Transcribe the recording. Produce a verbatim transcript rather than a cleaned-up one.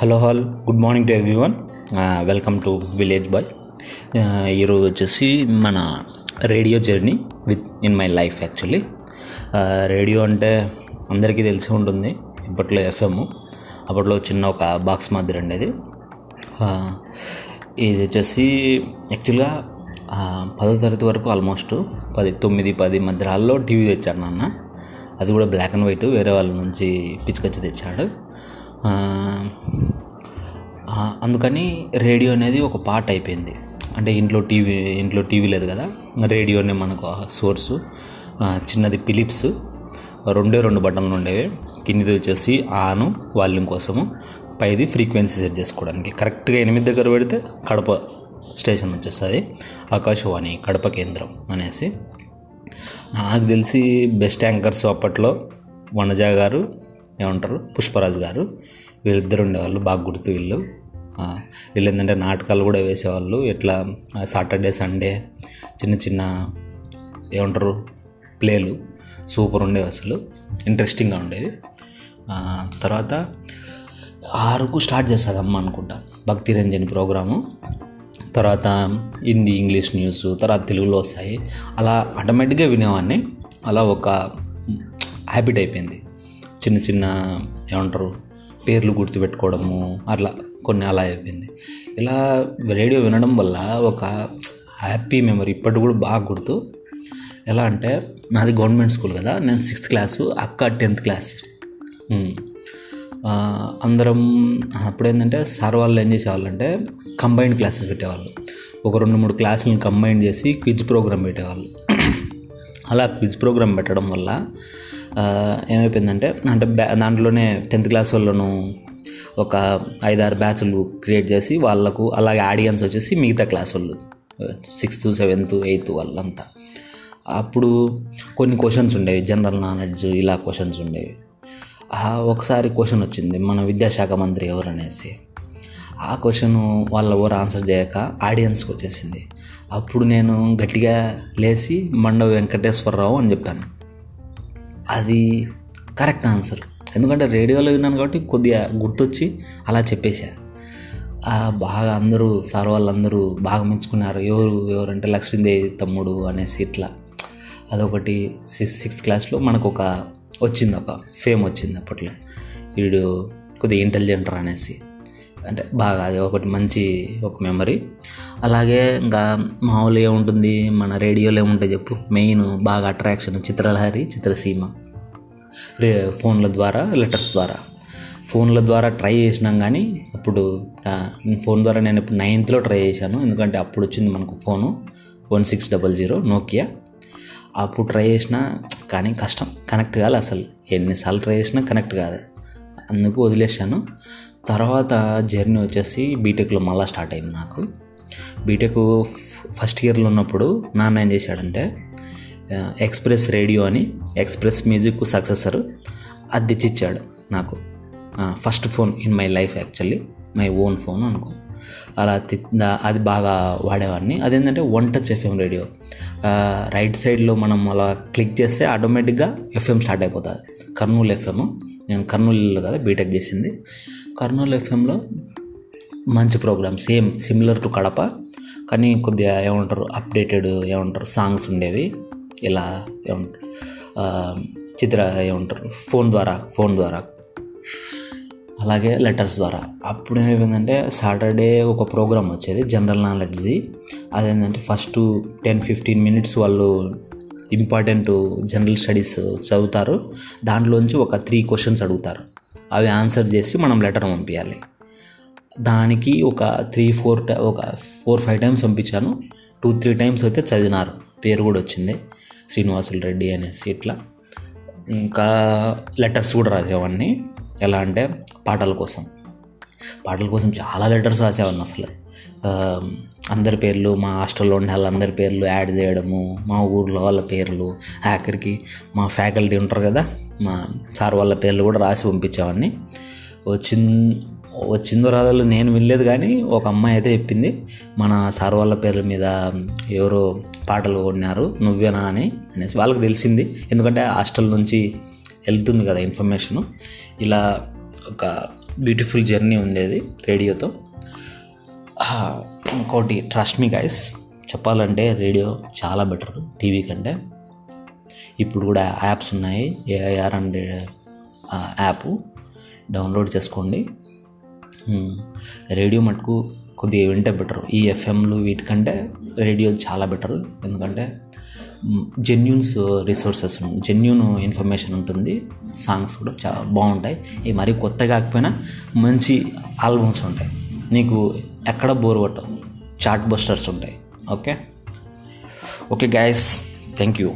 Hello all good morning to everyone. Welcome to village boy. ఈరోజు వచ్చేసి మన radio journey with in my life. Actually radio అంటే అందరికీ తెలిసి ఉంటుంది. ఇప్పట్లో ఎఫ్ఎం, అప్పట్లో చిన్న ఒక బాక్స్ మాదిరి ఉండేది. ఇది వచ్చేసి యాక్చువల్గా పదో తరగతి వరకు ఆల్మోస్ట్ పది తొమ్మిది పది మధ్యలో టీవీ తెచ్చాడు నాన్న. అది కూడా బ్లాక్ అండ్ వైట్, వేరే వాళ్ళ నుంచి పిచ్చికొచ్చి తెచ్చాడు. అందుకని రేడియో అనేది ఒక పార్ట్ అయిపోయింది. అంటే ఇంట్లో టీవీ ఇంట్లో టీవీ లేదు కదా, రేడియోనే మనకు సోర్సు. చిన్నది ఫిలిప్స్, రెండే రెండు బటన్లు ఉండేవి. కిందిది వచ్చేసి ఆను వాల్యూమ్ కోసము, పైది ఫ్రీక్వెన్సీ సెట్ చేసుకోవడానికి. కరెక్ట్గా ఎనిమిది దగ్గర పెడితే కడప స్టేషన్ వచ్చేస్తుంది, ఆకాశవాణి కడప కేంద్రం అనేసి. నాకు తెలిసి బెస్ట్ యాంకర్స్ అప్పట్లో వనజ గారు, ఏమంటారు పుష్పరాజు గారు, వీళ్ళిద్దరు ఉండేవాళ్ళు. బాగా గుర్తు వీళ్ళు. వీళ్ళు ఏంటంటే నాటకాలు కూడా వేసేవాళ్ళు. ఇట్లా సాటర్డే సండే చిన్న చిన్న ఏమంటారు ప్లేలు సూపర్ ఉండేవి, అసలు ఇంట్రెస్టింగ్గా ఉండేవి. తర్వాత ఆరుకు స్టార్ట్ చేస్తుంది అమ్మ అనుకుంటా భక్తి రంజని ప్రోగ్రాము. తర్వాత హిందీ ఇంగ్లీష్ న్యూస్, తర్వాత తెలుగులో వస్తాయి. అలా ఆటోమేటిక్గా వినేవాడిని. అలా ఒక హ్యాబిట్ అయిపోయింది. చిన్న చిన్న ఏమంటారు పేర్లు గుర్తుపెట్టుకోవడము, అట్లా కొన్ని అలా అయిపోయింది. ఇలా రేడియో వినడం వల్ల ఒక హ్యాపీ మెమరీ ఇప్పటికి కూడా బాగా గుర్తు. ఎలా అంటే నాది గవర్నమెంట్ స్కూల్ కదా, నేను సిక్స్త్ క్లాసు, అక్క టెన్త్ క్లాస్. అందరం అప్పుడేంటంటే సార్ వాళ్ళు ఏం చేసేవాళ్ళంటే కంబైన్డ్ క్లాసెస్ పెట్టేవాళ్ళు. ఒక రెండు మూడు క్లాసులను కంబైన్ చేసి క్విజ్ ప్రోగ్రామ్ పెట్టేవాళ్ళు. అలా క్విజ్ ప్రోగ్రామ్ పెట్టడం వల్ల ఏమైపోయిందంటే అంటే బ్యా దాంట్లోనే టెన్త్ క్లాస్ వాళ్ళను ఒక ఐదారు బ్యాచ్లు క్రియేట్ చేసి వాళ్ళకు అలాగే ఆడియన్స్ వచ్చేసి మిగతా క్లాస్ వాళ్ళు సిక్స్త్ సెవెంత్ ఎయిత్ వాళ్ళంతా. అప్పుడు కొన్ని క్వశ్చన్స్ ఉండేవి, జనరల్ నాలెడ్జ్ ఇలా క్వశ్చన్స్ ఉండేవి. ఒకసారి క్వశ్చన్ వచ్చింది, మన విద్యాశాఖ మంత్రి ఎవరు అనేసి. ఆ క్వశ్చను వాళ్ళు ఎవరు ఆన్సర్ చేయక ఆడియన్స్కి వచ్చేసింది. అప్పుడు నేను గట్టిగా లేచి మండవ వెంకటేశ్వరరావు అని చెప్పాను. అది కరెక్ట్ ఆన్సర్, ఎందుకంటే రేడియోలో విన్నాను కాబట్టి కొద్దిగా గుర్తొచ్చి అలా చెప్పేశా. బాగా అందరూ సార్ వాళ్ళందరూ బాగా మెచ్చుకున్నారు. ఎవరు ఎవరంటే లక్ష్మీదేవి తమ్ముడు అనేసి. ఇట్లా అదొకటి సిక్స్త్ సిక్స్త్ క్లాస్లో మనకు ఒక వచ్చింది, ఒక ఫేమ్ వచ్చింది అప్పట్లో. వీడు కొద్దిగా ఇంటెలిజెంట్ అనేసి, అంటే బాగా అది ఒకటి మంచి ఒక మెమరీ. అలాగే ఇంకా మామూలు ఏముంటుంది మన రేడియోలో ఏముంటాయి చెప్పు. మెయిన్ బాగా అట్రాక్షన్ చిత్రలహరి, చిత్రసీమ. రే ఫోన్ల ద్వారా, లెటర్స్ ద్వారా, ఫోన్ల ద్వారా ట్రై చేసినాం. కానీ అప్పుడు ఫోన్ ద్వారా నేను ఇప్పుడు నైన్త్లో ట్రై చేశాను, ఎందుకంటే అప్పుడు వచ్చింది మనకు phone one six double zero, Nokia. అప్పుడు ట్రై చేసినా కానీ కష్టం, కనెక్ట్ కాదు అసలు. ఎన్నిసార్లు ట్రై చేసినా కనెక్ట్ కాదు, అందుకు వదిలేసాను. తర్వాత జర్నీ వచ్చేసి బీటెక్లో మళ్ళీ స్టార్ట్ అయింది. నాకు బీటెక్ ఫస్ట్ ఇయర్లో ఉన్నప్పుడు నాన్న ఏం చేశాడంటే ఎక్స్ప్రెస్ రేడియో అని ఎక్స్ప్రెస్ మ్యూజిక్ సక్సెసర్ అది తెచ్చిచ్చాడు నాకు. First phone in my life, actually my own phone అనుకో. అలా అది బాగా వాడేవాడిని. అదేంటంటే one touch FM radio. Right సైడ్లో మనం అలా క్లిక్ చేస్తే ఆటోమేటిక్గా ఎఫ్ఎం స్టార్ట్ అయిపోతుంది. కర్నూలు ఎఫ్ఎం, నేను కర్నూలులో కదా బీటెక్ చేసింది. కర్నూలు ఎఫ్ఎంలో మంచి program, same similar to Kadapa, కానీ కొద్దిగా ఏమంటారు అప్డేటెడ్ ఏమంటారు సాంగ్స్ ఉండేవి. ఇలా ఏమంటారు చిత్ర ఏమంటారు ఫోన్ ద్వారా ఫోన్ ద్వారా అలాగే లెటర్స్ ద్వారా. అప్పుడు ఏమైపోయిందంటే సాటర్డే ఒక ప్రోగ్రామ్ వచ్చేది జనరల్ నాలెడ్జ్ది. అదేంటంటే ఫస్ట్ టెన్ ఫిఫ్టీన్ మినిట్స్ వాళ్ళు ఇంపార్టెంట్ జనరల్ స్టడీస్ చదువుతారు. దాంట్లోంచి ఒక త్రీ క్వశ్చన్స్ అడుగుతారు, అవి ఆన్సర్ చేసి మనం లెటర్ పంపించాలి. దానికి ఒక త్రీ ఫోర్ ఒక ఫోర్ ఫైవ్ టైమ్స్ పంపించాను. టూ త్రీ టైమ్స్ అయితే చదివినారు, పేరు కూడా వచ్చింది శ్రీనివాసులు రెడ్డి అనేసి. ఇట్లా ఇంకా లెటర్స్ కూడా రాసేవాడిని. ఎలా అంటే పాటల కోసం, పాటల కోసం చాలా లెటర్స్ రాసేవాడిని. అసలు అందరి పేర్లు, మా హాస్టల్లో ఉండే వాళ్ళందరి పేర్లు యాడ్ చేయడము, మా ఊర్లో వాళ్ళ పేర్లు, ఆఖరికి మా ఫ్యాకల్టీ ఉంటారు కదా మా సార్ వాళ్ళ పేర్లు కూడా రాసి పంపించేవాడిని. వచ్చిన వచ్చిందో రాదో నేను వినలేదు, కానీ ఒక అమ్మాయి అయితే చెప్పింది మన సార్ వాళ్ళ పేర్ల మీద ఎవరో పాటలు కొన్నారు నువ్వేనా అని అనేసి. వాళ్ళకి తెలిసింది, ఎందుకంటే హాస్టల్ నుంచి వెళ్తుంది కదా ఇన్ఫర్మేషను. ఇలా ఒక బ్యూటిఫుల్ జర్నీ ఉండేది రేడియోతో. ఇంకోటి ట్రస్ట్ మీ గైస్, చెప్పాలంటే రేడియో చాలా బెటర్ టీవీ కంటే. ఇప్పుడు కూడా యాప్స్ ఉన్నాయి, ఏఐఆర్ అనే యాప్ డౌన్లోడ్ చేసుకోండి. రేడియో మటుకు కొద్దిగా వింటే బెటర్, ఈ ఎఫ్ఎంలు వీటికంటే రేడియోలు చాలా బెటర్. ఎందుకంటే జెన్యూన్స్ రిసోర్సెస్, జెన్యూన్ ఇన్ఫర్మేషన్ ఉంటుంది, సాంగ్స్ కూడా చాలా బాగుంటాయి. ఇవి మరీ కొత్త కాకపోయినా మంచి ఆల్బమ్స్ ఉంటాయి, నీకు ఎక్కడ బోర్ కొట్టవు, చార్ట్ బస్టర్స్ ఉంటాయి. Okay okay guys, thank you.